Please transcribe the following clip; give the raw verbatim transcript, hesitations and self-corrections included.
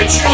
Кричи!